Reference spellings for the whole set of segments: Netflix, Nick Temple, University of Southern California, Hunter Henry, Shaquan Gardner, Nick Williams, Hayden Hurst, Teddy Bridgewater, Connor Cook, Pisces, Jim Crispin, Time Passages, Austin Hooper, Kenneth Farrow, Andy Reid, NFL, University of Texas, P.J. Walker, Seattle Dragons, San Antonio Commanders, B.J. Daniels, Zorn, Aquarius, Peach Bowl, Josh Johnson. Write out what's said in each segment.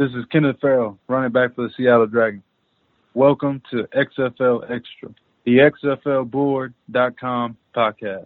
This is Kenneth Farrow, running back for the Seattle Dragons. Welcome to XFL Extra, the XFLBoard.com podcast.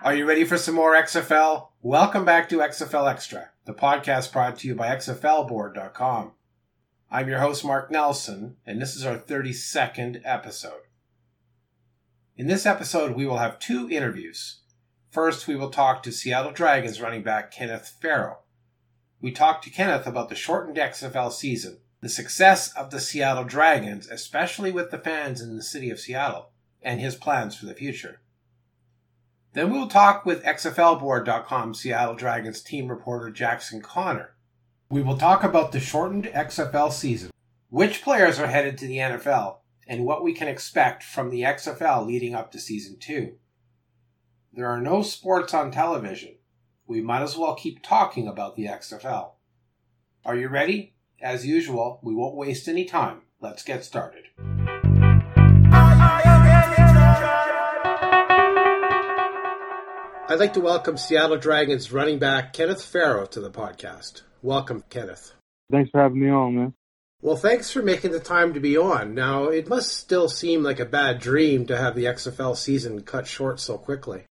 Are you ready for some more XFL? Welcome back to XFL Extra, the podcast brought to you by XFLBoard.com. I'm your host, Mark Nelson, and this is our 32nd episode. In this episode, we will have two interviews. First, we will talk to Seattle Dragons running back Kenneth Farrow. We talked to Kenneth about the shortened XFL season, the success of the Seattle Dragons, especially with the fans in the city of Seattle, and his plans for the future. Then we'll talk with XFLBoard.com Seattle Dragons team reporter Jackson Connor. We will talk about the shortened XFL season, which players are headed to the NFL, and what we can expect from the XFL leading up to Season 2. There are no sports on television. We might as well keep talking about the XFL. Are you ready? As usual, we won't waste any time. Let's get started. I'd like to welcome Seattle Dragons running back Kenneth Farrow to the podcast. Welcome, Kenneth. Thanks for having me on, man. Well, thanks for making the time to be on. Now, it must still seem like a bad dream to have the XFL season cut short so quickly.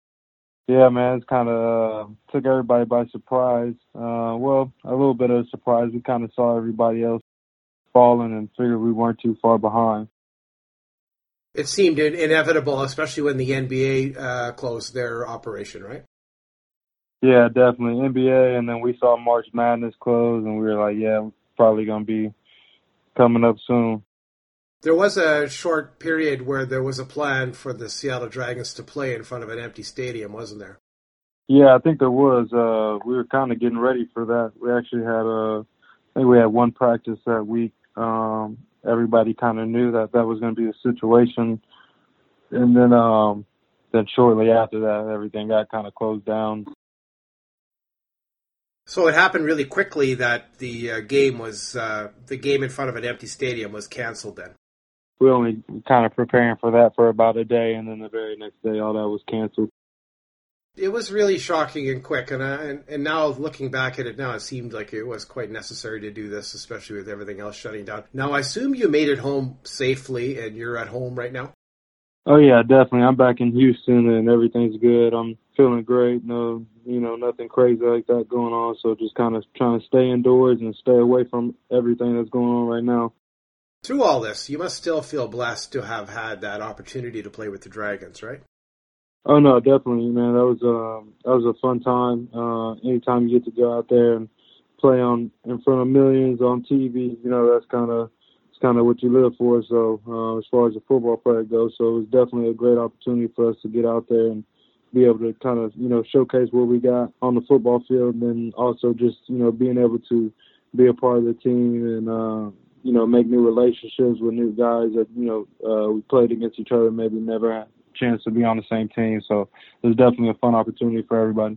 Yeah, man, it kind of took everybody by surprise. A little bit of a surprise. We kind of saw everybody else falling and figured we weren't too far behind. It seemed inevitable, especially when the NBA closed their operation, right? Yeah, definitely. NBA, and then we saw March Madness close, and we were like, yeah, we're probably going to be coming up soon. There was a short period where there was a plan for the Seattle Dragons to play in front of an empty stadium, wasn't there? Yeah, I think there was. We were kind of getting ready for that. We actually had I think we had one practice that week. Everybody kind of knew that was going to be the situation. And then shortly after that, everything got kind of closed down. So it happened really quickly that the game in front of an empty stadium was canceled then. We were only kind of preparing for that for about a day, and then the very next day all that was canceled. It was really shocking and quick, and now looking back at it now, it seemed like it was quite necessary to do this, especially with everything else shutting down. Now, I assume you made it home safely, and you're at home right now? Oh, yeah, definitely. I'm back in Houston, and everything's good. I'm feeling great. No, nothing crazy like that going on, so just kind of trying to stay indoors and stay away from everything that's going on right now. Through all this, you must still feel blessed to have had that opportunity to play with the Dragons, right? Oh, no, definitely, man. That was a fun time. Anytime you get to go out there and play in front of millions on TV, that's kind of what you live for. So as far as a football player goes, so it was definitely a great opportunity for us to get out there and be able to kind of, showcase what we got on the football field, and also just, being able to be a part of the team and, make new relationships with new guys that, we played against each other, maybe never had chance to be on the same team. So it was definitely a fun opportunity for everybody.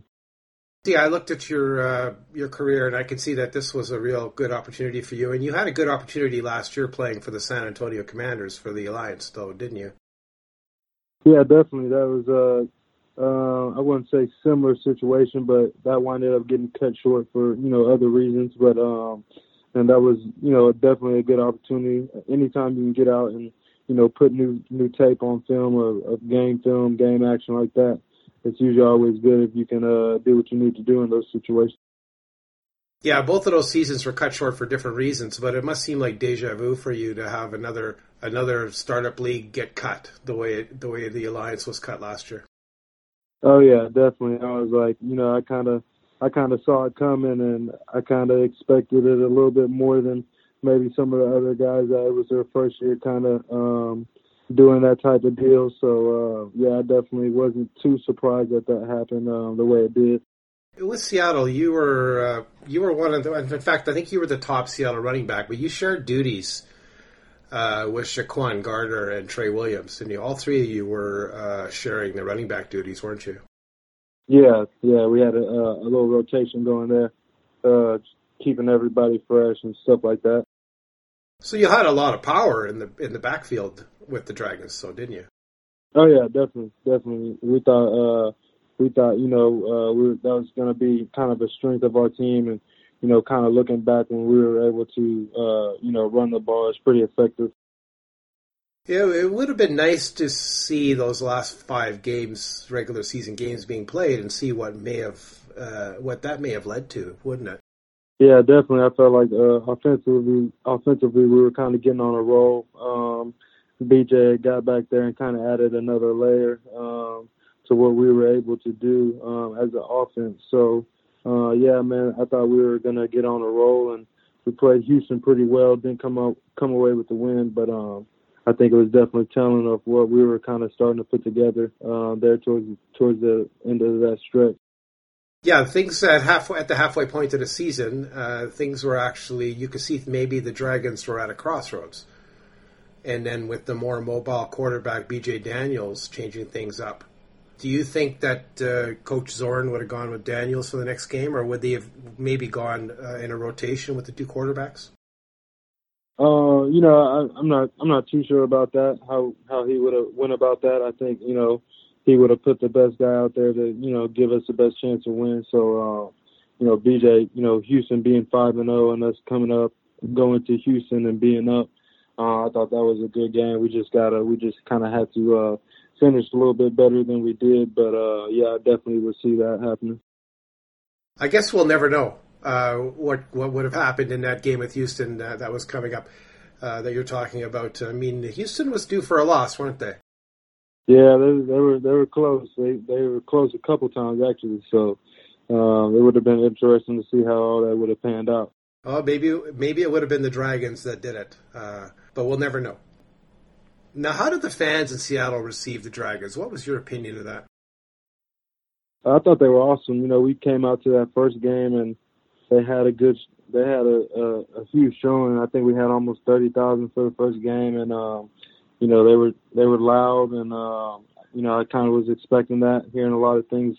Yeah, I looked at your career, and I could see that this was a real good opportunity for you. And you had a good opportunity last year playing for the San Antonio Commanders for the Alliance, though, didn't you? Yeah, definitely. That was I wouldn't say similar situation, but that winded up getting cut short for other reasons. But and that was definitely a good opportunity. Anytime you can get out and put new tape on film or film, game action like that, it's usually always good if you can do what you need to do in those situations. Yeah, both of those seasons were cut short for different reasons, but it must seem like deja vu for you to have another startup league get cut the way the Alliance was cut last year. Oh yeah, definitely. I was like, I kind of saw it coming, and I kind of expected it a little bit more than maybe some of the other guys that it was their first year kind of doing that type of deal. So, I definitely wasn't too surprised that happened the way it did. With Seattle, you were one of the. In fact, I think you were the top Seattle running back, but you shared duties with Shaquan Gardner and Trey Williams, and all three of you were sharing the running back duties, weren't you? Yeah, we had a little rotation going there, keeping everybody fresh and stuff like that. So you had a lot of power in the backfield with the Dragons, so didn't you? Oh yeah, definitely. We thought, that was going to be kind of a strength of our team. And, kind of looking back when we were able to, run the ball, it's pretty effective. Yeah, it would have been nice to see those last 5 games, regular season games being played and see what that may have led to, wouldn't it? Yeah, definitely. I felt like offensively we were kind of getting on a roll. B.J. got back there and kind of added another layer. To what we were able to do as an offense. So, I thought we were going to get on a roll, and we played Houston pretty well, didn't come away with the win, but I think it was definitely telling of what we were kind of starting to put together there towards the end of that stretch. Yeah, things at the halfway point of the season, things were actually, you could see maybe the Dragons were at a crossroads. And then with the more mobile quarterback, B.J. Daniels, changing things up. Do you think that Coach Zorn would have gone with Daniels for the next game, or would they have maybe gone in a rotation with the 2 quarterbacks? I'm not too sure about that. How he would have went about that. I think he would have put the best guy out there to give us the best chance to win. So BJ, Houston being 5-0 and us coming up, going to Houston and being up, I thought that was a good game. We just kind of had to. Finished a little bit better than we did, but I definitely would see that happening. I guess we'll never know what would have happened in that game with Houston that was coming up that you're talking about. I mean, Houston was due for a loss, weren't they? Yeah, they were close. They were close a couple times actually. So it would have been interesting to see how all that would have panned out. Oh, maybe it would have been the Dragons that did it, but we'll never know. Now, how did the fans in Seattle receive the Dragons? What was your opinion of that? I thought they were awesome. We came out to that first game and they had a huge showing. I think we had almost 30,000 for the first game, and they were loud, and I kind of was expecting that, hearing a lot of things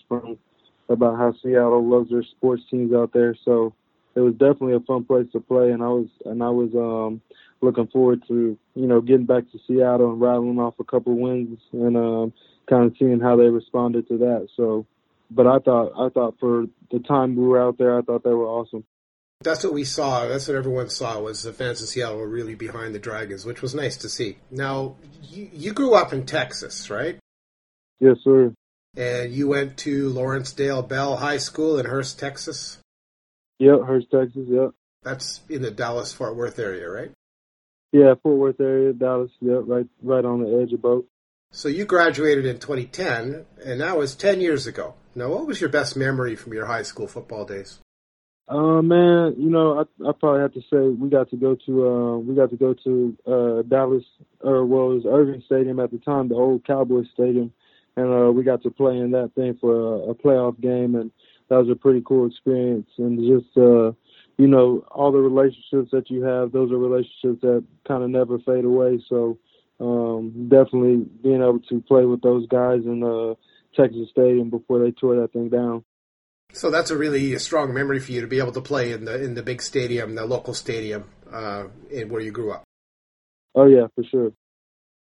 about how Seattle loves their sports teams out there. So it was definitely a fun place to play, and I was looking forward to, getting back to Seattle and rattling off a couple wins and kind of seeing how they responded to that. So, but I thought for the time we were out there, I thought they were awesome. That's what we saw. That's what everyone saw, was the fans in Seattle were really behind the Dragons, which was nice to see. Now, you grew up in Texas, right? Yes, sir. And you went to Lawrence Dale Bell High School in Hurst, Texas? Yep, Hurst, Texas, yep. That's in the Dallas-Fort Worth area, right? Yeah, Fort Worth area, Dallas, yeah, right on the edge of both. So you graduated in 2010, and that was 10 years ago. Now, what was your best memory from your high school football days? I probably have to say we got to go to Dallas, or well, it was Irving Stadium at the time, the old Cowboys Stadium, and we got to play in that thing for a playoff game, and that was a pretty cool experience, and just. All the relationships that you have, those are relationships that kind of never fade away. So definitely being able to play with those guys in Texas Stadium before they tore that thing down. So that's a really strong memory for you, to be able to play in the big stadium, the local stadium where you grew up. Oh, yeah, for sure.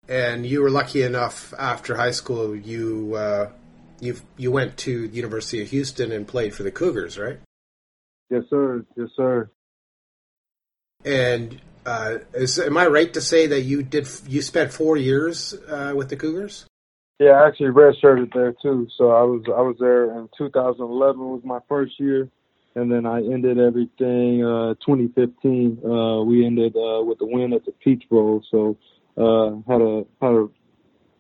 And you were lucky enough after high school, you went to the University of Houston and played for the Cougars, right? Yes, sir. Yes, sir. And am I right to say that you spent 4 years with the Cougars? Yeah, I actually redshirted there too. So I was there in 2011 was my first year, and then I ended everything 2015. We ended with a win at the Peach Bowl. So had a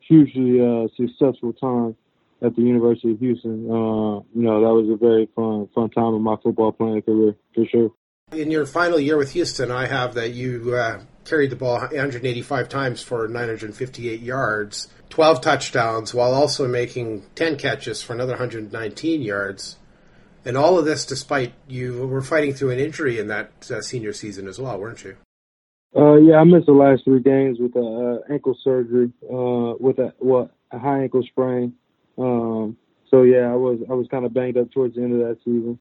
hugely successful time at the University of Houston. That was a very fun time in my football playing career, for sure. In your final year with Houston, I have that you carried the ball 185 times for 958 yards, 12 touchdowns, while also making 10 catches for another 119 yards. And all of this despite you were fighting through an injury in that senior season as well, weren't you? Yeah, I missed the last 3 games with ankle surgery, a high ankle sprain. So yeah, I was kind of banged up towards the end of that season.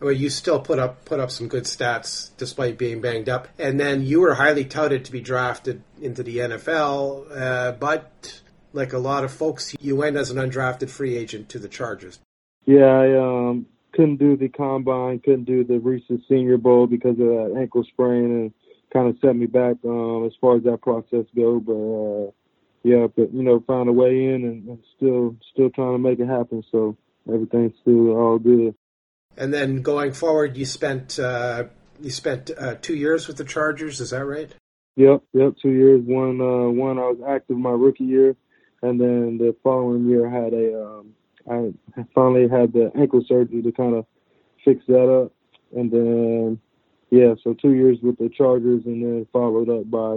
Well, you still put up some good stats despite being banged up, and then you were highly touted to be drafted into the NFL. But like a lot of folks, you went as an undrafted free agent to the Chargers. Yeah, I couldn't do the combine, couldn't do the recent Senior Bowl because of that ankle sprain, and kind of set me back as far as that process go, but found a way in and still trying to make it happen. So everything's still all good. And then going forward, you spent 2 years with the Chargers. Is that right? Yep, 2 years. One I was active my rookie year, and then the following year I finally had the ankle surgery to kind of fix that up, and then. Yeah, so 2 years with the Chargers, and then followed up by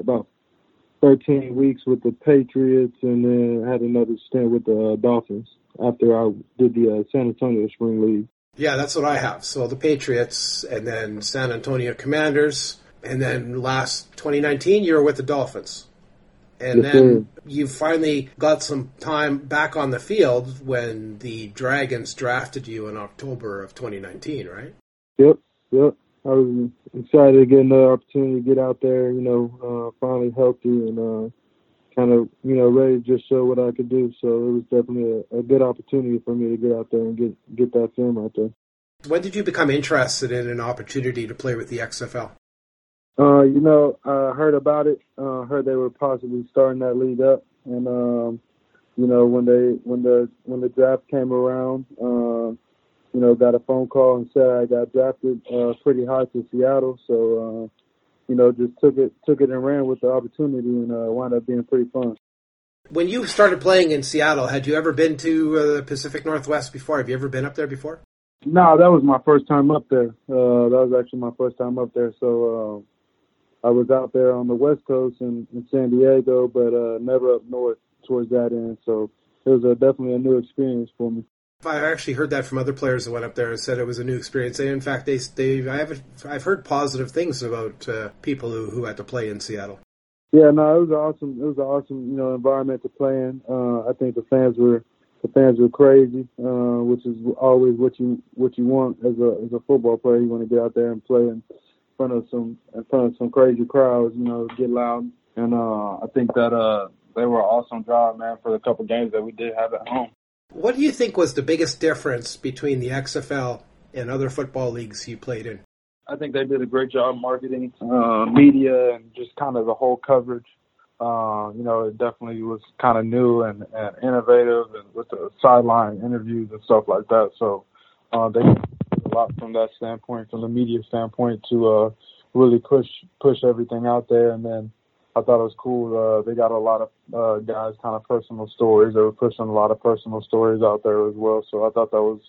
about 13 weeks with the Patriots, and then had another stint with the Dolphins after I did the San Antonio Spring League. Yeah, that's what I have. So the Patriots, and then San Antonio Commanders, and then last 2019 you were with the Dolphins. And yes, then sir. You finally got some time back on the field when the Dragons drafted you in October of 2019, right? Yep. I was excited to get another opportunity to get out there, finally healthy and kind of, ready to just show what I could do. So it was definitely a good opportunity for me to get out there and get that film out there. When did you become interested in an opportunity to play with the XFL? I heard about it. Heard they were possibly starting that league up, and when the draft came around. Got a phone call and said I got drafted pretty high to Seattle. So, just took it and ran with the opportunity, and wound up being pretty fun. When you started playing in Seattle, had you ever been to the Pacific Northwest before? Have you ever been up there before? No, that was my first time up there. So I was out there on the West Coast in San Diego, but never up north towards that end. So it was definitely a new experience for me. I've actually heard that from other players that went up there and said it was a new experience. And in fact, I've heard positive things about people who had to play in Seattle. Yeah, no, it was an awesome environment to play in. I think the fans were crazy, which is always what you want as a football player. You want to get out there and play in front of some crazy crowds, get loud. And I think that they were an awesome drive, man, for the couple games that we did have at home. What do you think was the biggest difference between the XFL and other football leagues you played in? I think they did a great job marketing, media, and just kind of the whole coverage. It definitely was kind of new and innovative, and with the sideline interviews and stuff like that. So they did a lot from that standpoint, from the media standpoint, to really push everything out there. And then I thought it was cool. They got a lot of guys' kind of personal stories. They were pushing a lot of personal stories out there as well. So I thought that was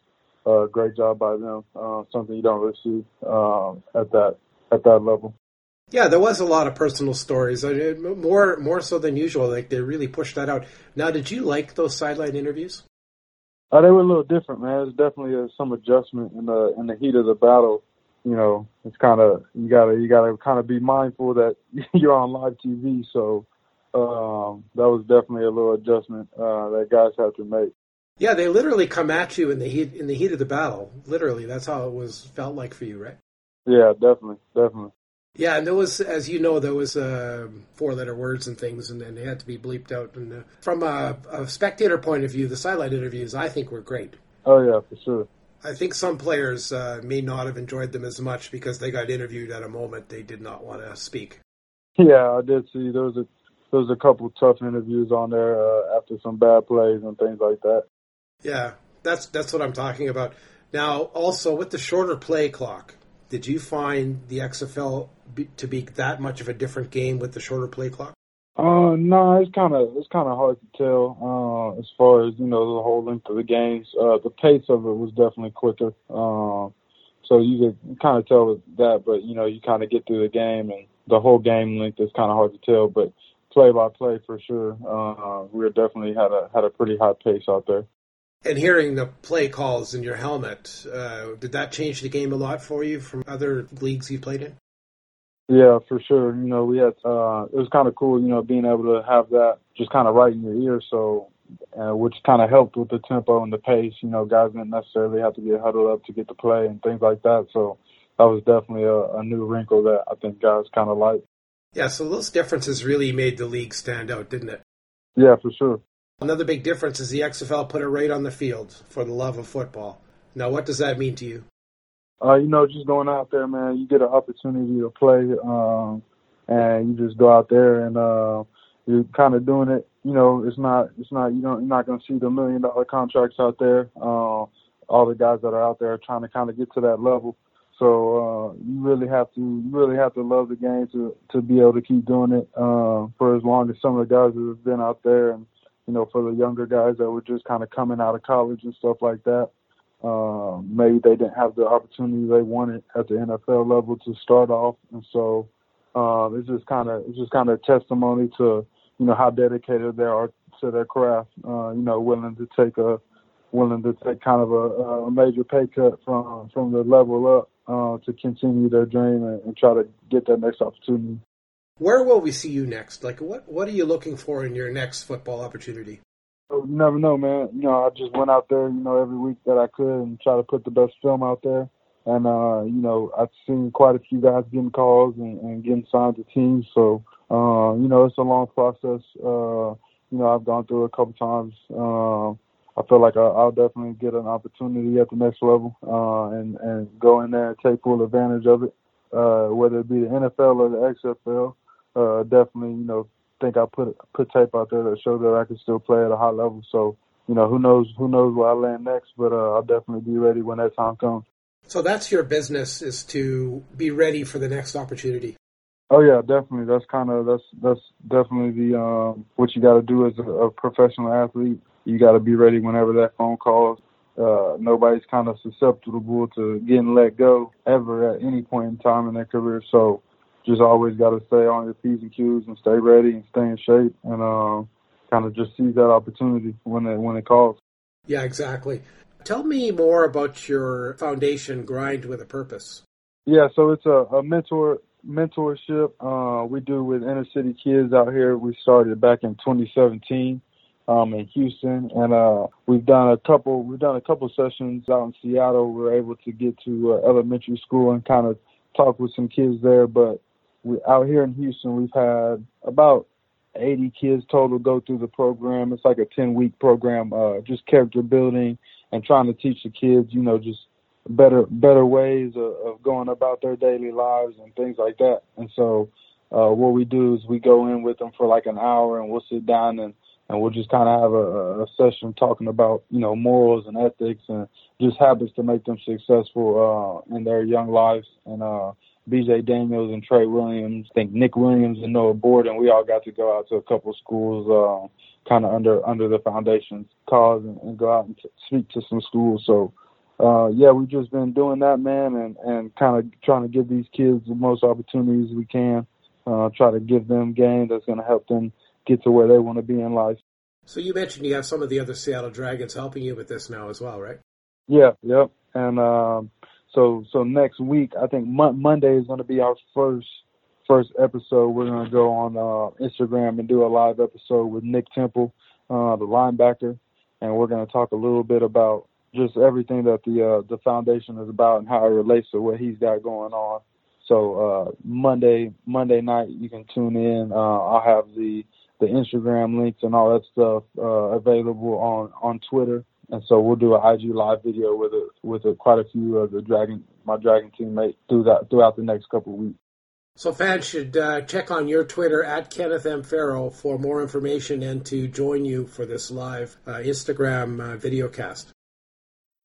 a great job by them. Something you don't really see at that level. Yeah, there was a lot of personal stories. More so than usual. Like they really pushed that out. Now, did you like those sideline interviews? They were a little different, man. It was definitely some adjustment in the heat of the battle. It's kind of you gotta kind of be mindful that you're on live TV. So that was definitely a little adjustment that guys have to make. Yeah, they literally come at you in the heat of the battle. Literally, that's how it felt like for you, right? Yeah, definitely. Yeah, and there was, as there was 4-letter words and things, and they had to be bleeped out. And from a spectator point of view, the sideline interviews I think were great. Oh yeah, for sure. I think some players may not have enjoyed them as much because they got interviewed at a moment they did not want to speak. Yeah, I did see there was a couple tough interviews on there after some bad plays and things like that. Yeah, that's what I'm talking about. Now, also with the shorter play clock, did you find the XFL to be that much of a different game with the shorter play clock? No, it's kind of hard to tell as far as the whole length of the games. The pace of it was definitely quicker, so you could kind of tell that. But you kind of get through the game, and the whole game length is kind of hard to tell. But play by play, for sure, we definitely had a pretty high pace out there. And hearing the play calls in your helmet, did that change the game a lot for you from other leagues you played in? Yeah, for sure. You know, we had it was kind of cool, you know, being able to have that just kind of right in your ear, so which kind of helped with the tempo and the pace. You know, guys didn't necessarily have to get huddled up to get the play and things like that. So that was definitely a new wrinkle that I think guys kind of liked. Yeah, so those differences really made the league stand out, didn't it? Yeah, for sure. Another big difference is the XFL put it right on the field for the love of football. Now, what does that mean to you? You know, just going out there, man, you get an opportunity to play, and you just go out there and you're kind of doing it. You know, you're not going to see the $1 million contracts out there. All the guys that are out there are trying to kind of get to that level. So you really have to love the game to be able to keep doing it for as long as some of the guys that have been out there, and you know, for the younger guys that were just kind of coming out of college and stuff like that. Maybe they didn't have the opportunity they wanted at the NFL level to start off, and so it's just kind of a testimony to, you know, how dedicated they are to their craft. You know, willing to take kind of a major pay cut from the level up to continue their dream and try to get that next opportunity. Where will we see you next? Like, what are you looking for in your next football opportunity? You never know, man. You know, I just went out there, you know, every week that I could and try to put the best film out there. And, you know, I've seen quite a few guys getting calls and getting signed to teams. So, you know, it's a long process. You know, I've gone through it a couple times. I feel like I'll definitely get an opportunity at the next level and go in there and take full advantage of it, whether it be the NFL or the XFL. Definitely, you know, think I put tape out there that showed that I could still play at a high level. So, you know, who knows where I land next, but I'll definitely be ready when that time comes. So that's your business, is to be ready for the next opportunity. Oh yeah, definitely. That's definitely the what you got to do as a professional athlete. You got to be ready whenever that phone calls. Nobody's kind of susceptible to getting let go ever at any point in time in their career. So just always got to stay on your P's and Q's and stay ready and stay in shape and kind of just seize that opportunity when it calls. Yeah, exactly. Tell me more about your foundation, Grind with a Purpose. Yeah, so it's a mentorship we do with inner city kids out here. We started back in 2017 in Houston, and we've done a couple sessions out in Seattle. We were able to get to elementary school and kind of talk with some kids there, but out here in Houston, we've had about 80 kids total go through the program. It's like a 10-week program, just character building and trying to teach the kids, you know, just better ways of going about their daily lives and things like that. And so what we do is we go in with them for like an hour, and we'll sit down and we'll just kind of have a session talking about, you know, morals and ethics and just habits to make them successful in their young lives. And B.J. Daniels and Trey Williams, I think Nick Williams and Noah Borden, we all got to go out to a couple schools kind of under the foundation's cause and go out and speak to some schools. So, yeah, we've just been doing that, man, and kind of trying to give these kids the most opportunities we can, try to give them game that's going to help them get to where they want to be in life. So you mentioned you have some of the other Seattle Dragons helping you with this now as well, right? Yeah, yep. And so next week, I think Monday is going to be our first episode. We're going to go on Instagram and do a live episode with Nick Temple, the linebacker, and we're going to talk a little bit about just everything that the foundation is about and how it relates to what he's got going on. So Monday night, you can tune in. I'll have the Instagram links and all that stuff available on Twitter. And so we'll do an IG live video with quite a few of the my Dragon teammates throughout the next couple of weeks. So fans should check on your Twitter at Kenneth M. Farrow for more information and to join you for this live Instagram video cast.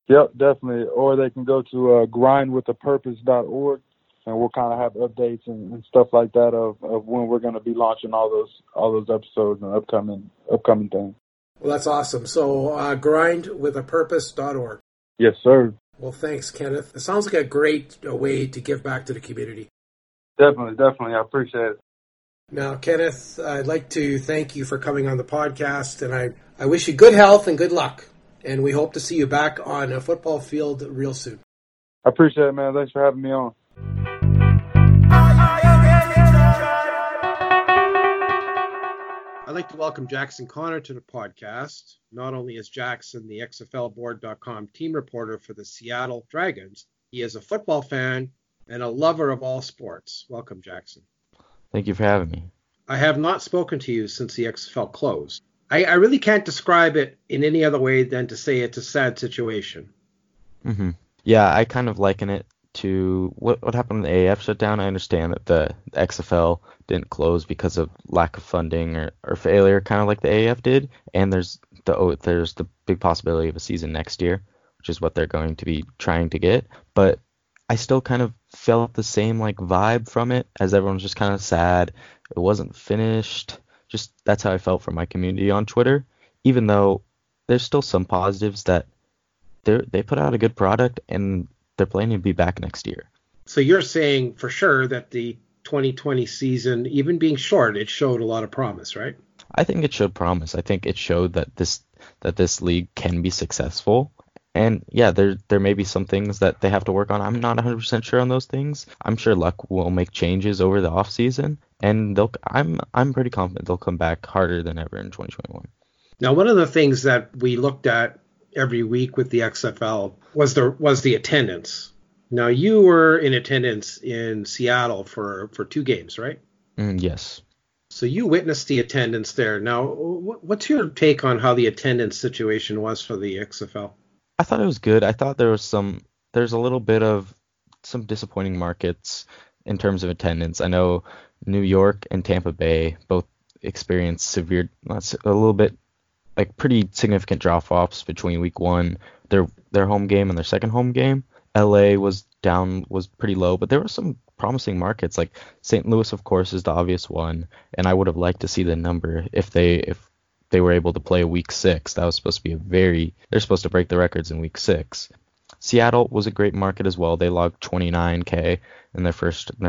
Yep, definitely. Or they can go to grindwithapurpose.org, and we'll kind of have updates and stuff like that of when we're going to be launching all those episodes and upcoming things. Well, that's awesome. So grindwithapurpose.org. Yes, sir. Well, thanks, Kenneth. It sounds like a great way to give back to the community. Definitely. I appreciate it. Now, Kenneth, I'd like to thank you for coming on the podcast, and I wish you good health and good luck. and we hope to see you back on a football field real soon. I appreciate it, man. Thanks for having me on. I'd like to welcome Jackson Connor to the podcast. Not only is Jackson the XFLBoard.com team reporter for the Seattle Dragons, he is a football fan and a lover of all sports. Welcome, Jackson. Thank you for having me. I have not spoken to you since the XFL closed. I really can't describe it in any other way than to say it's a sad situation. Mm-hmm. Yeah, I kind of liken it to what happened when the AAF shut down. I understand that the XFL didn't close because of lack of funding or failure, kind of like the AAF did. And there's the big possibility of a season next year, which is what they're going to be trying to get. But I still kind of felt the same vibe from it, as everyone was just kind of sad. It wasn't finished. Just that's how I felt from my community on Twitter, even though there's still some positives that they put out a good product and they're planning to be back next year. So you're saying for sure that the 2020 season, even being short, it showed a lot of promise, right? I think it showed promise. I think it showed that this league can be successful. And yeah, there may be some things that they have to work on. I'm not 100% sure on those things. I'm sure Luck will make changes over the off season, and I'm pretty confident they'll come back harder than ever in 2021. Now, one of the things that we looked at every week with the XFL was the attendance. Now, you were in attendance in Seattle for two games, right? Yes. So you witnessed the attendance there. Now, what's your take on how the attendance situation was for the XFL? I thought it was good. I thought there's a little bit of some disappointing markets in terms of attendance. I know New York and Tampa Bay both experienced pretty significant drop-offs between week one, their home game and their second home game. LA was pretty low, but there were some promising markets. Like St. Louis, of course, is the obvious one, and I would have liked to see the number if they were able to play week six. That was supposed to be they're supposed to break the records in week six. Seattle was a great market as well. They logged 29K in their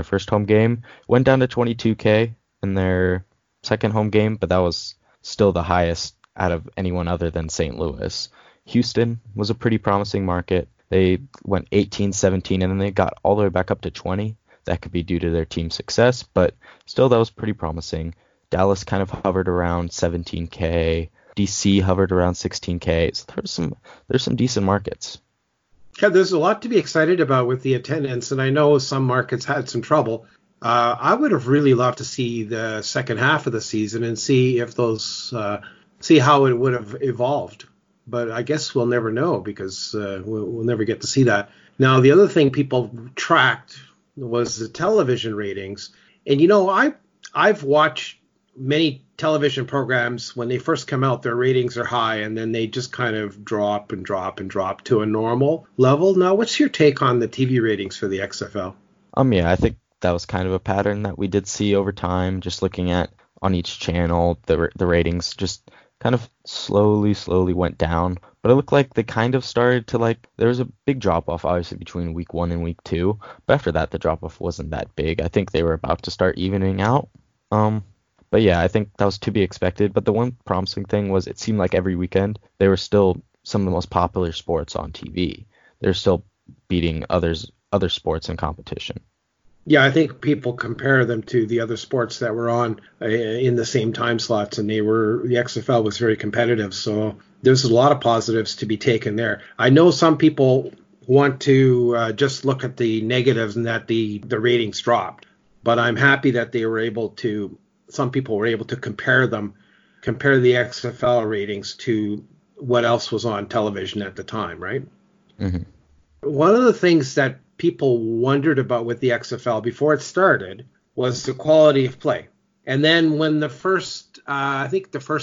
first home game, went down to 22K in their second home game, but that was still the highest out of anyone other than St. Louis. Houston was a pretty promising market. They went 18, 17, and then they got all the way back up to 20. That could be due to their team's success, but still that was pretty promising. Dallas kind of hovered around 17K. DC hovered around 16K. So there's some decent markets. Yeah, there's a lot to be excited about with the attendance, and I know some markets had some trouble. I would have really loved to see the second half of the season and see if those see how it would have evolved. But I guess we'll never know because we'll never get to see that. Now, the other thing people tracked was the television ratings. And, I've watched many television programs. When they first come out, their ratings are high, and then they just kind of drop and drop and drop to a normal level. Now, what's your take on the TV ratings for the XFL? Yeah, I think that was kind of a pattern that we did see over time, just looking at on each channel, the ratings just kind of slowly went down. But it looked like they kind of started to there was a big drop-off, obviously, between week one and week two. But after that, the drop-off wasn't that big. I think they were about to start evening out. But yeah, I think that was to be expected. But the one promising thing was it seemed like every weekend they were still some of the most popular sports on TV. They're still beating other sports in competition. Yeah, I think people compare them to the other sports that were on in the same time slots, and the XFL was very competitive. So there's a lot of positives to be taken there. I know some people want to just look at the negatives and that the ratings dropped, but I'm happy that they were able to. Some people were able to compare the XFL ratings to what else was on television at the time, right? Mm-hmm. One of the things that people wondered about with the XFL before it started was the quality of play. And then when the first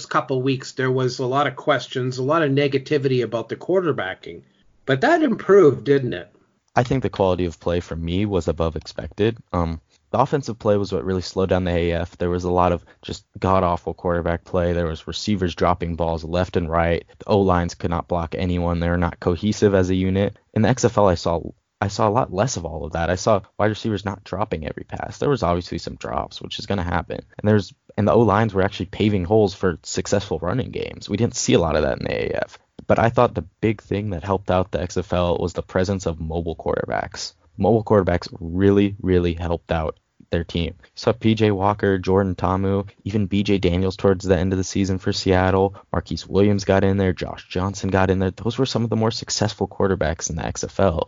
couple weeks, there was a lot of questions, a lot of negativity about the quarterbacking. But that improved, didn't it? I think the quality of play for me was above expected. The offensive play was what really slowed down the AAF. There was a lot of just god-awful quarterback play. There was receivers dropping balls left and right. The O-lines could not block anyone. They were not cohesive as a unit. In the XFL, I saw a lot less of all of that. I saw wide receivers not dropping every pass. There was obviously some drops, which is going to happen. And the O-lines were actually paving holes for successful running games. We didn't see a lot of that in the AAF. But I thought the big thing that helped out the XFL was the presence of mobile quarterbacks. Mobile quarterbacks really, really helped out their team. You saw P.J. Walker, Jordan Ta'amu, even B.J. Daniels towards the end of the season for Seattle. Marquise Williams got in there. Josh Johnson got in there. Those were some of the more successful quarterbacks in the XFL.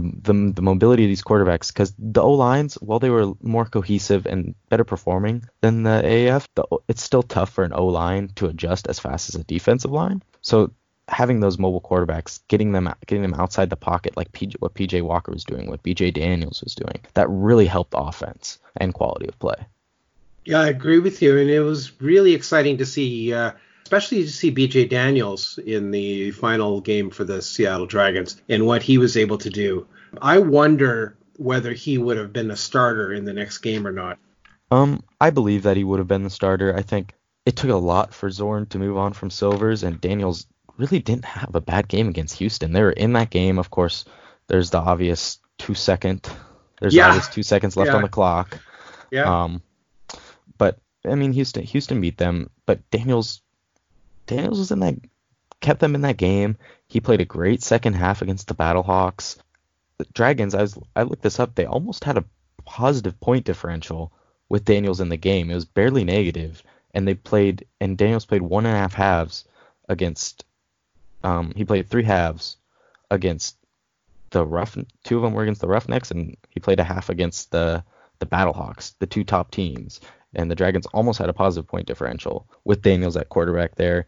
The mobility of these quarterbacks, because the O-lines, while they were more cohesive and better performing than the AAF, it's still tough for an O-line to adjust as fast as a defensive line. So having those mobile quarterbacks, getting them outside the pocket, like what P.J. Walker was doing, what B.J. Daniels was doing, that really helped the offense and quality of play. Yeah, I agree with you, and it was really exciting to see, especially to see B.J. Daniels in the final game for the Seattle Dragons and what he was able to do. I wonder whether he would have been a starter in the next game or not. I believe that he would have been the starter. I think it took a lot for Zorn to move on from Silvers, and Daniels really didn't have a bad game against Houston. They were in that game. Of course, there's the obvious 2 second. There's obvious 2 seconds left on the clock. Yeah. But I mean, Houston beat them, but Daniels was in that, kept them in that game. He played a great second half against the Battlehawks. The Dragons, I looked this up. They almost had a positive point differential with Daniels in the game. It was barely negative, and Daniels played 1.5 halves against. He played 3 halves against the Roughnecks. 2 of them were against the Roughnecks, and he played a half against the Battlehawks, the 2 top teams. And the Dragons almost had a positive point differential with Daniels at quarterback there.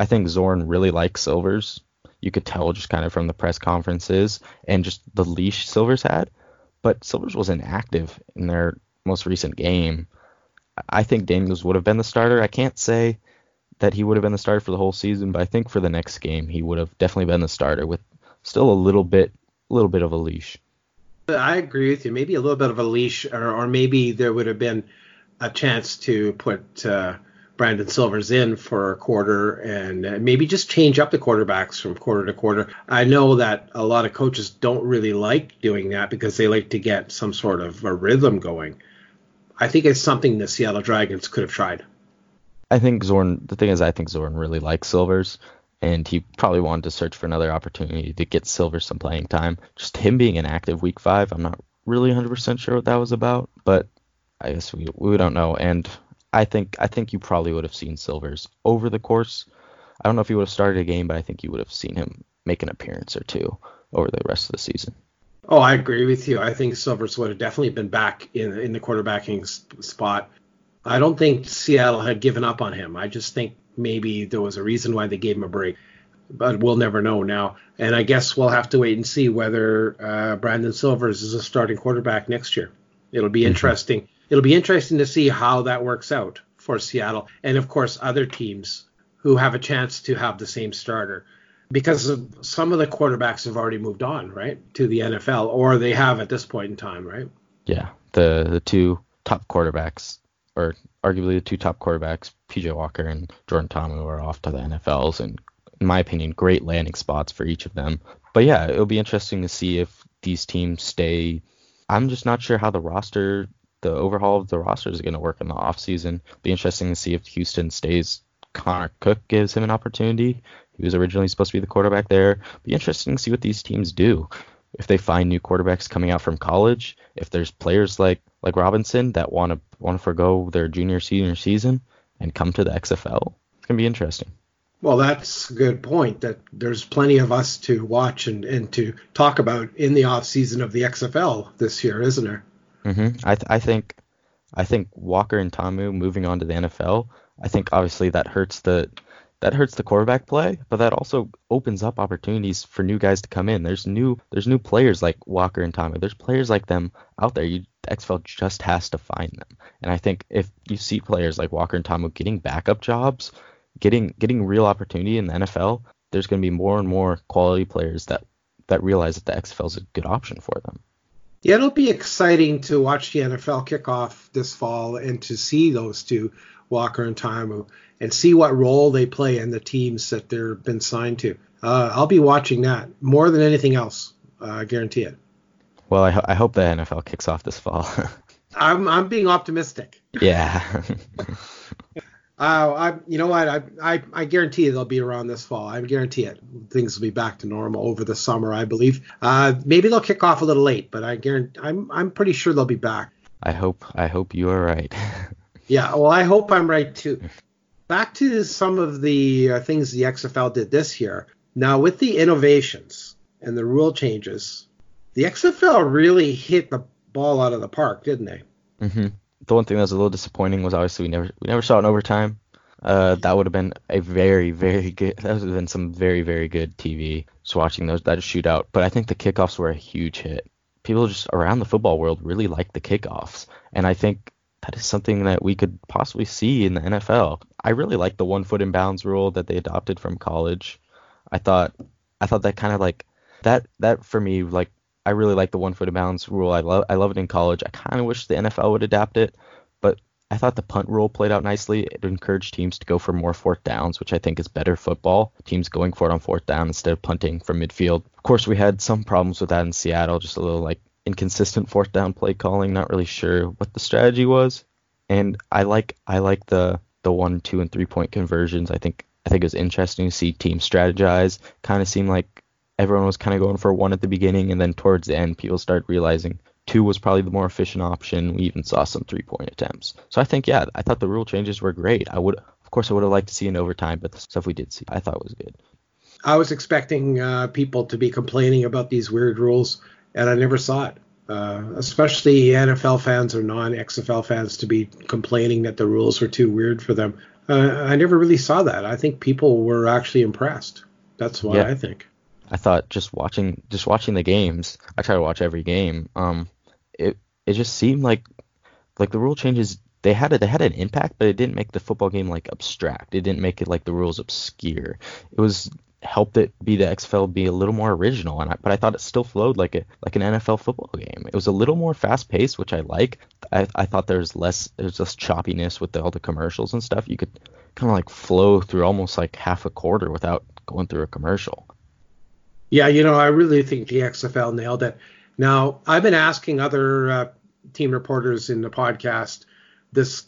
I think Zorn really likes Silvers. You could tell just kind of from the press conferences and just the leash Silvers had. But Silvers was inactive in their most recent game. I think Daniels would have been the starter. I can't say that he would have been the starter for the whole season, but I think for the next game he would have definitely been the starter with still a little bit of a leash. I agree with you. Maybe a little bit of a leash, or maybe there would have been a chance to put Brandon Silvers in for a quarter and maybe just change up the quarterbacks from quarter to quarter. I know that a lot of coaches don't really like doing that because they like to get some sort of a rhythm going. I think it's something the Seattle Dragons could have tried. I think Zorn really likes Silvers, and he probably wanted to search for another opportunity to get Silvers some playing time. Just him being inactive week 5, I'm not really 100% sure what that was about, but I guess we don't know. And I think you probably would have seen Silvers over the course. I don't know if he would have started a game, but I think you would have seen him make an appearance or two over the rest of the season. Oh, I agree with you. I think Silvers would have definitely been back in the quarterbacking spot. I don't think Seattle had given up on him. I just think maybe there was a reason why they gave him a break. But we'll never know now. And I guess we'll have to wait and see whether Brandon Silvers is a starting quarterback next year. It'll be interesting. It'll be interesting to see how that works out for Seattle and, of course, other teams who have a chance to have the same starter, because some of the quarterbacks have already moved on, right, to the NFL, or they have at this point in time, right? Yeah, the 2 top quarterbacks, or arguably the 2 top quarterbacks, P.J. Walker and Jordan Ta'amu, are off to the NFLs, and in my opinion, great landing spots for each of them. But yeah, it'll be interesting to see if these teams stay. I'm just not sure how the overhaul of the roster is going to work in the offseason. Be interesting to see if Houston stays. Connor Cook gives him an opportunity. He was originally supposed to be the quarterback there. Be interesting to see what these teams do. If they find new quarterbacks coming out from college, if there's players like Robinson that want to forgo their junior, senior season and come to the XFL, it's going to be interesting. Well, that's a good point, that there's plenty of us to watch and to talk about in the offseason of the XFL this year, isn't there? Mm-hmm. I think Walker and Ta'amu moving on to the NFL, I think obviously that hurts the quarterback play, but that also opens up opportunities for new guys to come in. There's new players like Walker and Ta'amu. There's players like them out there. The XFL just has to find them. And I think if you see players like Walker and Ta'amu getting backup jobs, getting real opportunity in the NFL, there's going to be more and more quality players that realize that the XFL is a good option for them. Yeah, it'll be exciting to watch the NFL kickoff this fall and to see those 2, Walker and Ta'amu, and see what role they play in the teams that they've been signed to. I'll be watching that more than anything else. I guarantee it. Well, I hope the NFL kicks off this fall. I'm being optimistic. Yeah. I guarantee you they'll be around this fall. I guarantee it. Things will be back to normal over the summer, I believe. Maybe they'll kick off a little late, but I guarantee I'm pretty sure they'll be back. I hope you are right. Yeah, well, I hope I'm right too. Back to some of the things the XFL did this year. Now, with the innovations and the rule changes, the XFL really hit the ball out of the park, didn't they? Mm-hmm. The one thing that was a little disappointing was obviously we never saw an overtime. That would have been a very, very good. That would have been some very, very good TV. Just watching that shootout. But I think the kickoffs were a huge hit. People just around the football world really like the kickoffs, and I think that is something that we could possibly see in the NFL. I really like the 1 foot in bounds rule that they adopted from college. I thought that kind of like that for me, like, I really like the 1 foot in bounds rule. I love it in college. I kind of wish the NFL would adapt it, but I thought the punt rule played out nicely. It encouraged teams to go for more fourth downs, which I think is better football. Teams going for it on fourth down instead of punting from midfield. Of course, we had some problems with that in Seattle, just a little like inconsistent fourth down play calling, not really sure what the strategy was. And I like the 1, 2 and 3 point conversions. I think it was interesting to see teams strategize. Kind of seemed like everyone was kind of going for one at the beginning, and then towards the end, people started realizing 2 was probably the more efficient option. We even saw some 3-point attempts. So I think, yeah, I thought the rule changes were great. I would have liked to see an overtime, but the stuff we did see, I thought was good. I was expecting people to be complaining about these weird rules, and I never saw it. Especially NFL fans or non-XFL fans to be complaining that the rules were too weird for them. I never really saw that. I think people were actually impressed. That's why, yeah. I think. I thought just watching the games. I try to watch every game. It just seemed like the rule changes, they had an impact, but it didn't make the football game like abstract. It didn't make it like the rules obscure. It was helped it be the XFL be a little more original, but I thought it still flowed like an NFL football game. It was a little more fast paced, which I like. I thought there was less choppiness with all the commercials and stuff. You could kind of like flow through almost like half a quarter without going through a commercial. Yeah, I really think the XFL nailed it. Now, I've been asking other team reporters in the podcast this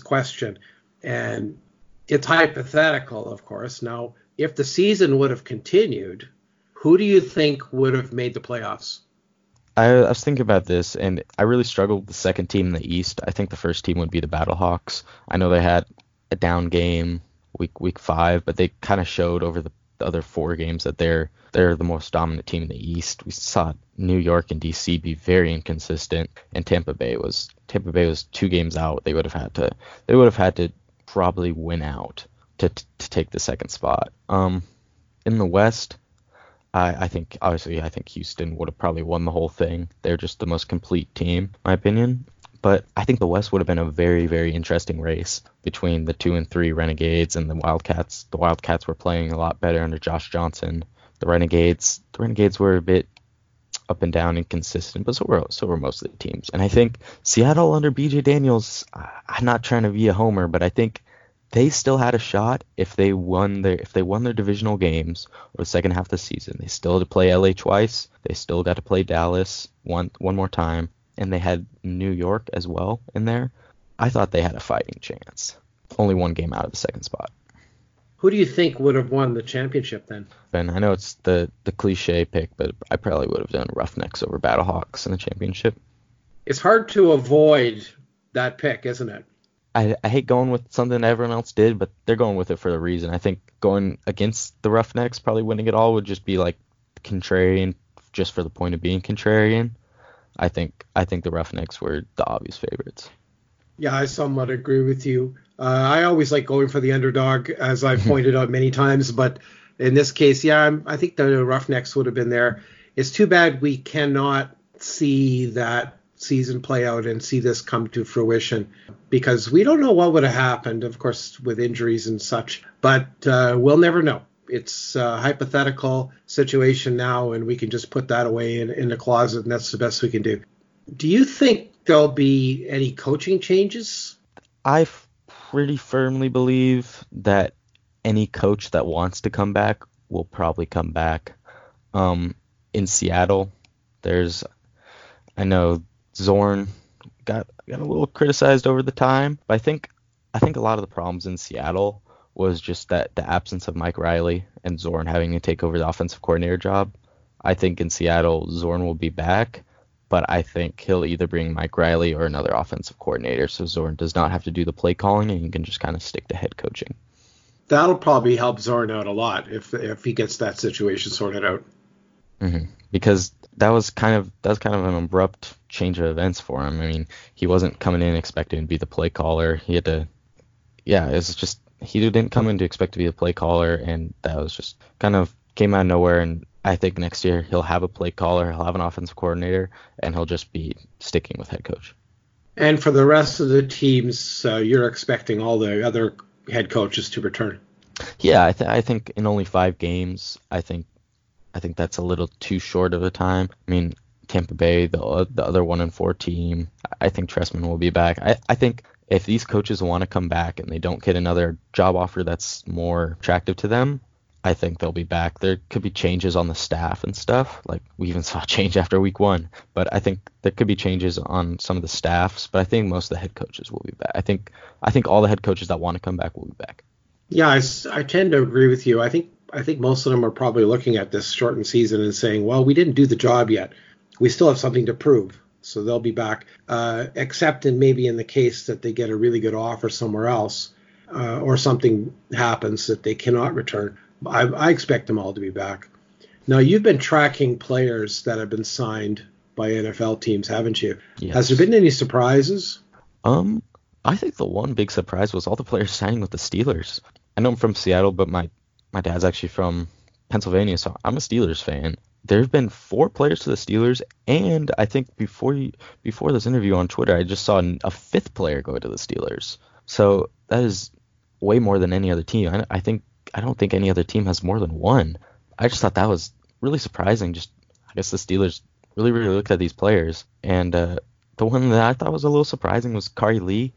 question, and it's hypothetical, of course. Now, if the season would have continued, who do you think would have made the playoffs? I was thinking about this, and I really struggled with the second team in the East. I think the first team would be the Battlehawks. I know they had a down game week 5, but they kind of showed over the other 4 games that they're the most dominant team in the East. We saw New York and DC be very inconsistent, and Tampa Bay was 2 games out. They would have had to probably win out to take the second spot. In the West, I think Houston would have probably won the whole thing. They're just the most complete team, in my opinion. But I think the West would have been a very, very interesting race between the 2 and 3 Renegades and the Wildcats. The Wildcats were playing a lot better under Josh Johnson. The Renegades were a bit up and down, inconsistent, but so were most of the teams. And I think Seattle under B.J. Daniels, I'm not trying to be a homer, but I think they still had a shot if they won their divisional games or the second half of the season. They still had to play LA twice. They still got to play Dallas one more time. And they had New York as well in there. I thought they had a fighting chance. Only 1 game out of the second spot. Who do you think would have won the championship then? Ben, I know it's the cliche pick, but I probably would have done Roughnecks over Battlehawks in the championship. It's hard to avoid that pick, isn't it? I hate going with something everyone else did, but they're going with it for a reason. I think going against the Roughnecks, probably winning it all, would just be like contrarian just for the point of being contrarian. I think the Roughnecks were the obvious favorites. Yeah, I somewhat agree with you. I always like going for the underdog, as I've pointed out many times. But in this case, yeah, I think the Roughnecks would have been there. It's too bad we cannot see that season play out and see this come to fruition, because we don't know what would have happened, of course, with injuries and such. But we'll never know. It's a hypothetical situation now, and we can just put that away in the closet, and that's the best we can do. Do you think there'll be any coaching changes? I pretty firmly believe that any coach that wants to come back will probably come back. In Seattle, I know Zorn got a little criticized over the time, but I think I think a lot of the problems in Seattle was just that the absence of Mike Riley and Zorn having to take over the offensive coordinator job. I think in Seattle, Zorn will be back, but I think he'll either bring Mike Riley or another offensive coordinator, so Zorn does not have to do the play calling and he can just kind of stick to head coaching. That'll probably help Zorn out a lot if he gets that situation sorted out. Mm-hmm. Because that was kind of an abrupt change of events for him. I mean, he wasn't coming in expecting to be the play caller. He had to, he didn't come in to expect to be a play caller, and that was just kind of came out of nowhere. And I think next year he'll have a play caller, he'll have an offensive coordinator, and he'll just be sticking with head coach. And for the rest of the teams, you're expecting all the other head coaches to return. Yeah, I think in only 5 games, I think that's a little too short of a time. I mean, Tampa Bay, the other 1-4 team, I think Trestman will be back. I think if these coaches want to come back and they don't get another job offer that's more attractive to them, I think they'll be back. There could be changes on the staff and stuff. Like, we even saw change after week 1. But I think there could be changes on some of the staffs. But I think most of the head coaches will be back. I think all the head coaches that want to come back will be back. Yeah, I tend to agree with you. I think most of them are probably looking at this shortened season and saying, well, we didn't do the job yet. We still have something to prove. So they'll be back, except in maybe in the case that they get a really good offer somewhere else or something happens that they cannot return. I expect them all to be back. Now, you've been tracking players that have been signed by NFL teams, haven't you? Yes. Has there been any surprises? I think the one big surprise was all the players signing with the Steelers. I know I'm from Seattle, but my dad's actually from Pennsylvania, so I'm a Steelers fan. There have been 4 players to the Steelers, and I think before this interview on Twitter, I just saw a 5th player go to the Steelers. So that is way more than any other team. I don't think any other team has more than 1. I just thought that was really surprising. Just I guess the Steelers really, really looked at these players, and the one that I thought was a little surprising was Khari Lee.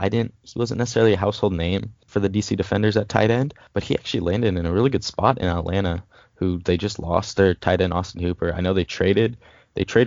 He wasn't necessarily a household name for the DC Defenders at tight end, but he actually landed in a really good spot in Atlanta, who they just lost their tight end, Austin Hooper. I know they traded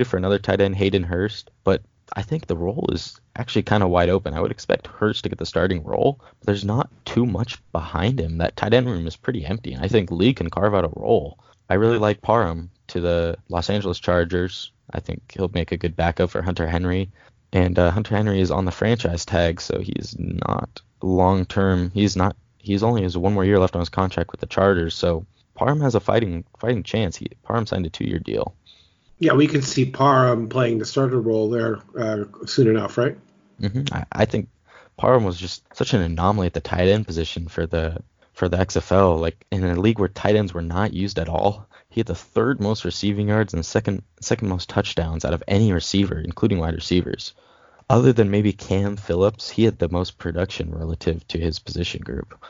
for another tight end, Hayden Hurst, but I think the role is actually kind of wide open. I would expect Hurst to get the starting role, but there's not too much behind him. That tight end room is pretty empty, and I think Lee can carve out a role. I really like Parham to the Los Angeles Chargers. I think he'll make a good backup for Hunter Henry, and Hunter Henry is on the franchise tag, so he's not long-term. He's only has 1 more year left on his contract with the Chargers, so Parham has a fighting chance. Parham signed a 2-year deal. Yeah, we could see Parham playing the starter role there soon enough, right? Mm-hmm. I think Parham was just such an anomaly at the tight end position for the XFL. Like, in a league where tight ends were not used at all, he had the 3rd most receiving yards and second most touchdowns out of any receiver, including wide receivers. Other than maybe Cam Phillips, he had the most production relative to his position group.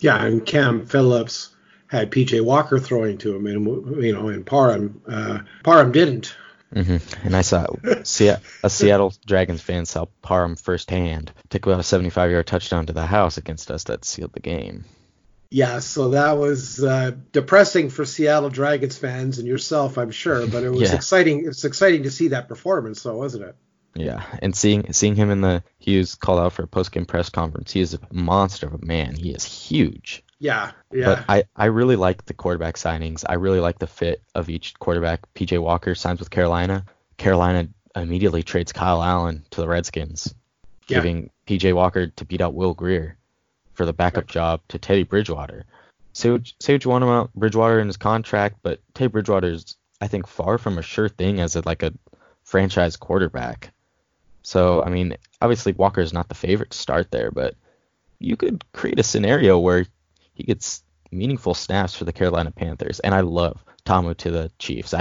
Yeah, and Cam Phillips had P.J. Walker throwing to him, and Parham didn't. Mm-hmm. And I saw a Seattle Dragons fan saw Parham firsthand take about a 75-yard touchdown to the house against us that sealed the game. Yeah, so that was depressing for Seattle Dragons fans and yourself, I'm sure, but it was exciting. It's exciting to see that performance, though, wasn't it? Yeah, and seeing him in the Hughes call out for a post-game press conference, he is a monster of a man. He is huge. Yeah. But I really like the quarterback signings. I really like the fit of each quarterback. P.J. Walker signs with Carolina. Carolina immediately trades Kyle Allen to the Redskins, giving P.J. Walker to beat out Will Grier for the backup job to Teddy Bridgewater. Say what you want about Bridgewater in his contract, but Teddy Bridgewater is, I think, far from a sure thing as a franchise quarterback. So, I mean, obviously Walker is not the favorite to start there, but you could create a scenario where he gets meaningful snaps for the Carolina Panthers, and I love Ta'amu to the Chiefs.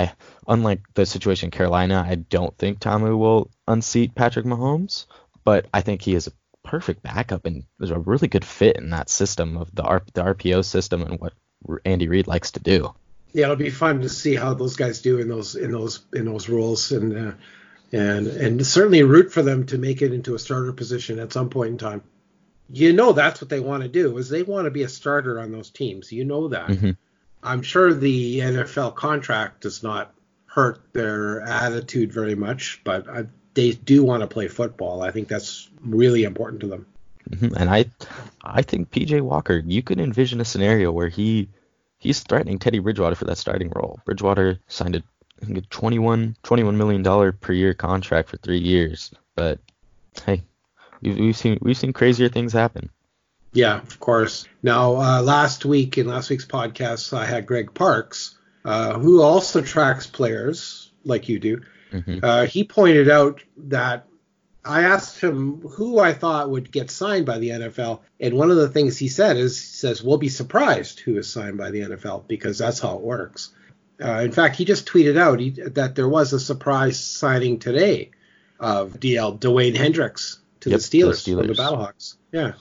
Unlike the situation in Carolina, I don't think Ta'amu will unseat Patrick Mahomes, but I think he is a perfect backup and is a really good fit in that system of the RPO system and what Andy Reid likes to do. Yeah, it'll be fun to see how those guys do in those roles, and certainly root for them to make it into a starter position at some point in time. You know, that's what they want to do, is they want to be a starter on those teams. You know that. Mm-hmm. I'm sure the NFL contract does not hurt their attitude very much, but they do want to play football. I think that's really important to them. Mm-hmm. And I think P.J. Walker, you could envision a scenario where he's threatening Teddy Bridgewater for that starting role. Bridgewater signed a $21 million per year contract for 3 years. But hey, we've seen crazier things happen. Yeah, of course. Now, last week's podcast, I had Greg Parks, who also tracks players like you do. Mm-hmm. He pointed out that I asked him who I thought would get signed by the NFL. And one of the things he said is, he says, we'll be surprised who is signed by the NFL, because that's how it works. In fact, he just tweeted out that there was a surprise signing today of Dwayne Hendricks to the Steelers from the Battlehawks. Yeah.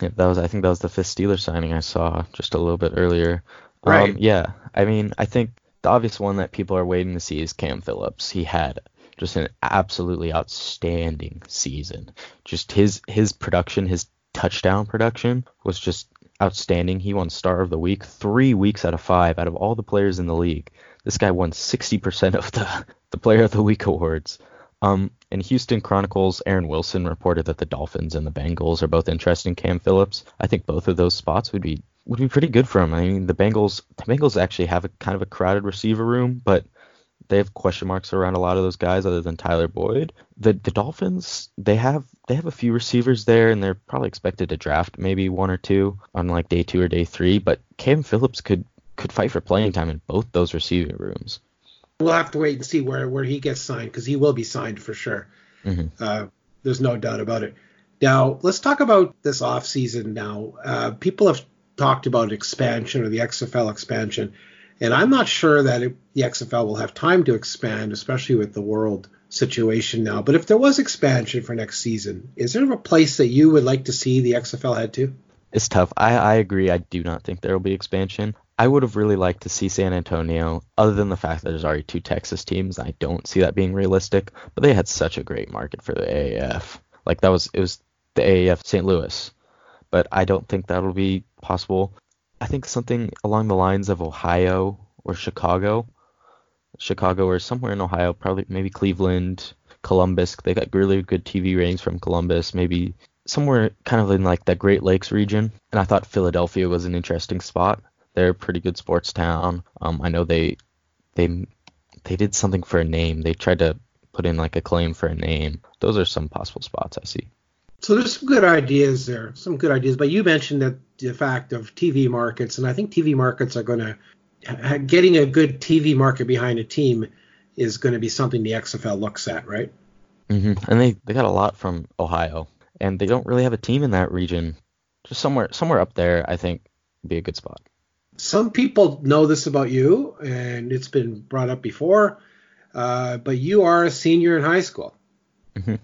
Yeah, I think that was the fifth Steelers signing I saw just a little bit earlier. Right. Yeah. I mean, I think the obvious one that people are waiting to see is Cam Phillips. He had just an absolutely outstanding season. Just his production, his touchdown production was just outstanding. He won Star of the Week 3 weeks out of 5 out of all the players in the league. This guy won 60% of the Player of the Week awards. In Houston Chronicle's Aaron Wilson reported that the Dolphins and the Bengals are both interested in Cam Phillips. I think both of those spots would be pretty good for him. I mean, the Bengals actually have a kind of a crowded receiver room, but they have question marks around a lot of those guys other than Tyler Boyd. The Dolphins, they have a few receivers there, and they're probably expected to draft maybe one or two on like day 2 or day 3, but Cam Phillips could fight for playing time in both those receiving rooms. We'll have to wait and see where he gets signed, because he will be signed for sure. Mm-hmm. There's no doubt about it. Now, let's talk about this offseason now. People have talked about expansion, or the XFL expansion, and I'm not sure that the XFL will have time to expand, especially with the world situation now. But if there was expansion for next season, is there a place that you would like to see the XFL head to? It's tough. I agree. I do not think there will be expansion. I would have really liked to see San Antonio, other than the fact that there's already 2 Texas teams. I don't see that being realistic, but they had such a great market for the AAF. Like, it was the AAF St. Louis, but I don't think that'll be possible. I think something along the lines of Ohio or Chicago or somewhere in Ohio, probably maybe Cleveland, Columbus. They got really good TV ratings from Columbus, maybe somewhere kind of in like that Great Lakes region. And I thought Philadelphia was an interesting spot. They're a pretty good sports town. I know they did something for a name. They tried to put in like a claim for a name. Those are some possible spots I see. So there's some good ideas there, some good ideas. But you mentioned that the fact of TV markets, and I think TV markets are going to – getting a good TV market behind a team is going to be something the XFL looks at, right? Mm-hmm. And they got a lot from Ohio, and they don't really have a team in that region. Just somewhere up there I think would be a good spot. Some people know this about you, and it's been brought up before, but you are a senior in high school. Mm-hmm.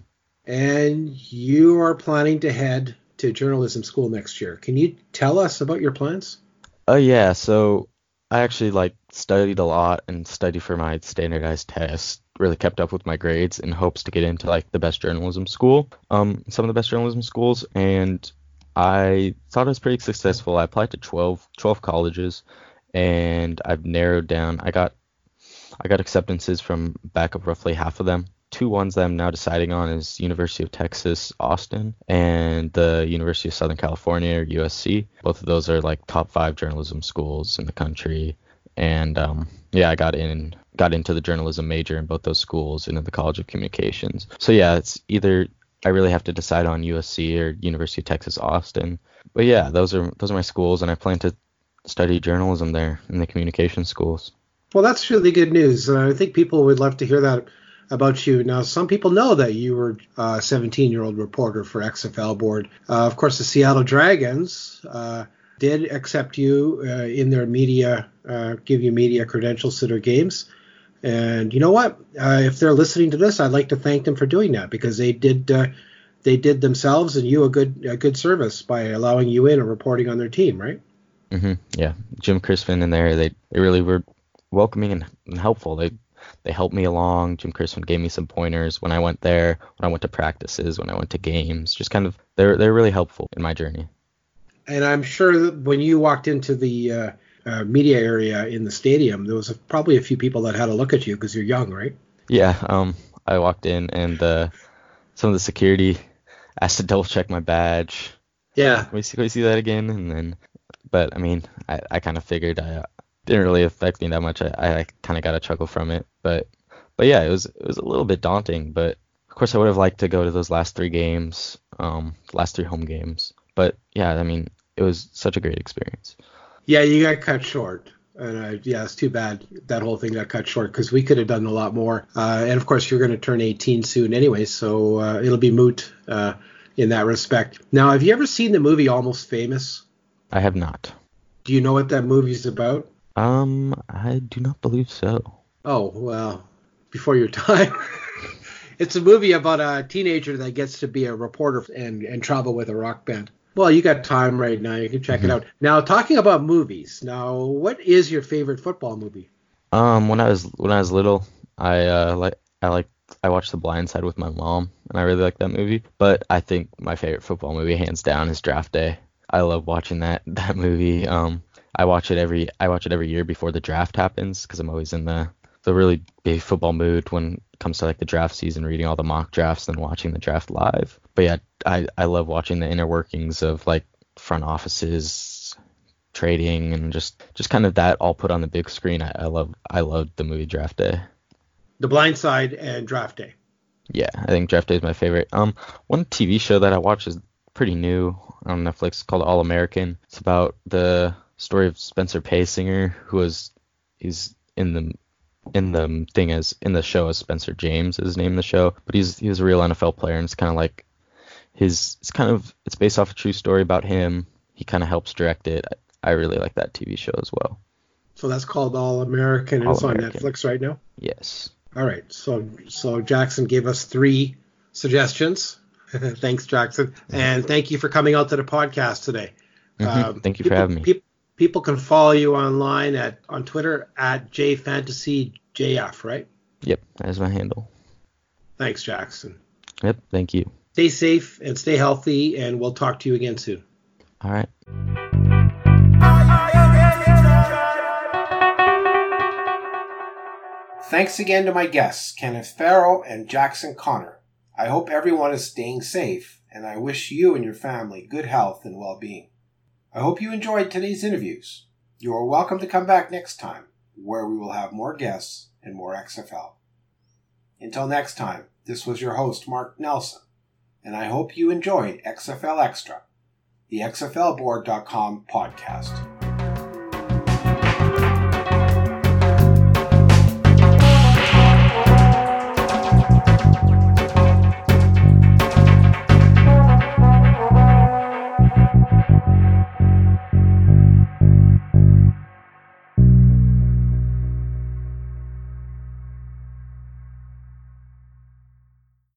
And you are planning to head to journalism school next year. Can you tell us about your plans? Yeah. So I actually studied a lot and studied for my standardized test, really kept up with my grades in hopes to get into the best journalism school, some of the best journalism schools, and I thought I was pretty successful. I applied to 12 colleges, and I've narrowed down. I got acceptances from back of roughly half of them. 2 ones that I'm now deciding on is University of Texas, Austin, and the University of Southern California, or USC. Both of those are top 5 journalism schools in the country. And I got into the journalism major in both those schools and in the College of Communications. So yeah, it's either I really have to decide on USC or University of Texas, Austin. But yeah, those are my schools, and I plan to study journalism there in the communication schools. Well, that's really good news. I think people would love to hear that about you. Now, some people know that you were a 17-year-old reporter for XFL Board. Of course, the Seattle Dragons did accept you in their media, give you media credentials to their games. And you know what? If they're listening to this, I'd like to thank them for doing that, because they did themselves and you a good service by allowing you in and reporting on their team, right? Mm-hmm. Yeah, Jim Crispin in there, they really were welcoming and helpful. They helped me along. Jim Crispin gave me some pointers when I went there, when I went to practices, when I went to games. Just kind of they're really helpful in my journey. And I'm sure that when you walked into the media area in the stadium, there was probably a few people that had a look at you because you're young, right? Yeah, I walked in, and some of the security asked to double check my badge. Yeah. Can we see that again? And then, but I mean, I kind of figured didn't really affect me that much. I kind of got a chuckle from it, but yeah, it was a little bit daunting. But of course, I would have liked to go to those last three games, last three home games. But yeah, I mean, it was such a great experience. Yeah, you got cut short. And it's too bad that whole thing got cut short because we could have done a lot more. And of course, you're going to turn 18 soon anyway, so it'll be moot in that respect. Now, have you ever seen the movie Almost Famous? I have not. Do you know what that movie's about? I do not believe so. Oh, well, before your time. It's a movie about a teenager that gets to be a reporter and travel with a rock band. Well, you got time right now. You can check it out. Now, talking about movies. Now, what is your favorite football movie? When I was little, I watched The Blind Side with my mom, and I really liked that movie. But I think my favorite football movie, hands down, is Draft Day. I love watching that movie. I watch it every year before the draft happens because I'm always in the really big football mood when it comes to like the draft season, reading all the mock drafts and watching the draft live. But yeah, I love watching the inner workings of like front offices, trading, and just kind of that all put on the big screen. I loved the movie Draft Day. The Blind Side and Draft Day. Yeah, I think Draft Day is my favorite. One TV show that I watch is pretty new on Netflix called All American. It's about the story of Spencer Paisinger, he's in the thing as in the show as Spencer James is named the show, but he was a real NFL player, and it's kind of like it's based off a true story about him. He kind of helps direct it. I really like that TV show as well. So that's called All American, and it's on Netflix right now? Yes. All right. So Jackson gave us three suggestions. Thanks, Jackson. And thank you for coming out to the podcast today. Thank you for having me. People can follow you online on Twitter at JFantasyJF, right? Yep, that is my handle. Thanks, Jackson. Yep, thank you. Stay safe and stay healthy, and we'll talk to you again soon. All right. Thanks again to my guests, Kenneth Farrow and Jackson Connor. I hope everyone is staying safe, and I wish you and your family good health and well-being. I hope you enjoyed today's interviews. You are welcome to come back next time, where we will have more guests and more XFL. Until next time, this was your host, Mark Nelson, and I hope you enjoyed XFL Extra, the XFLBoard.com podcast.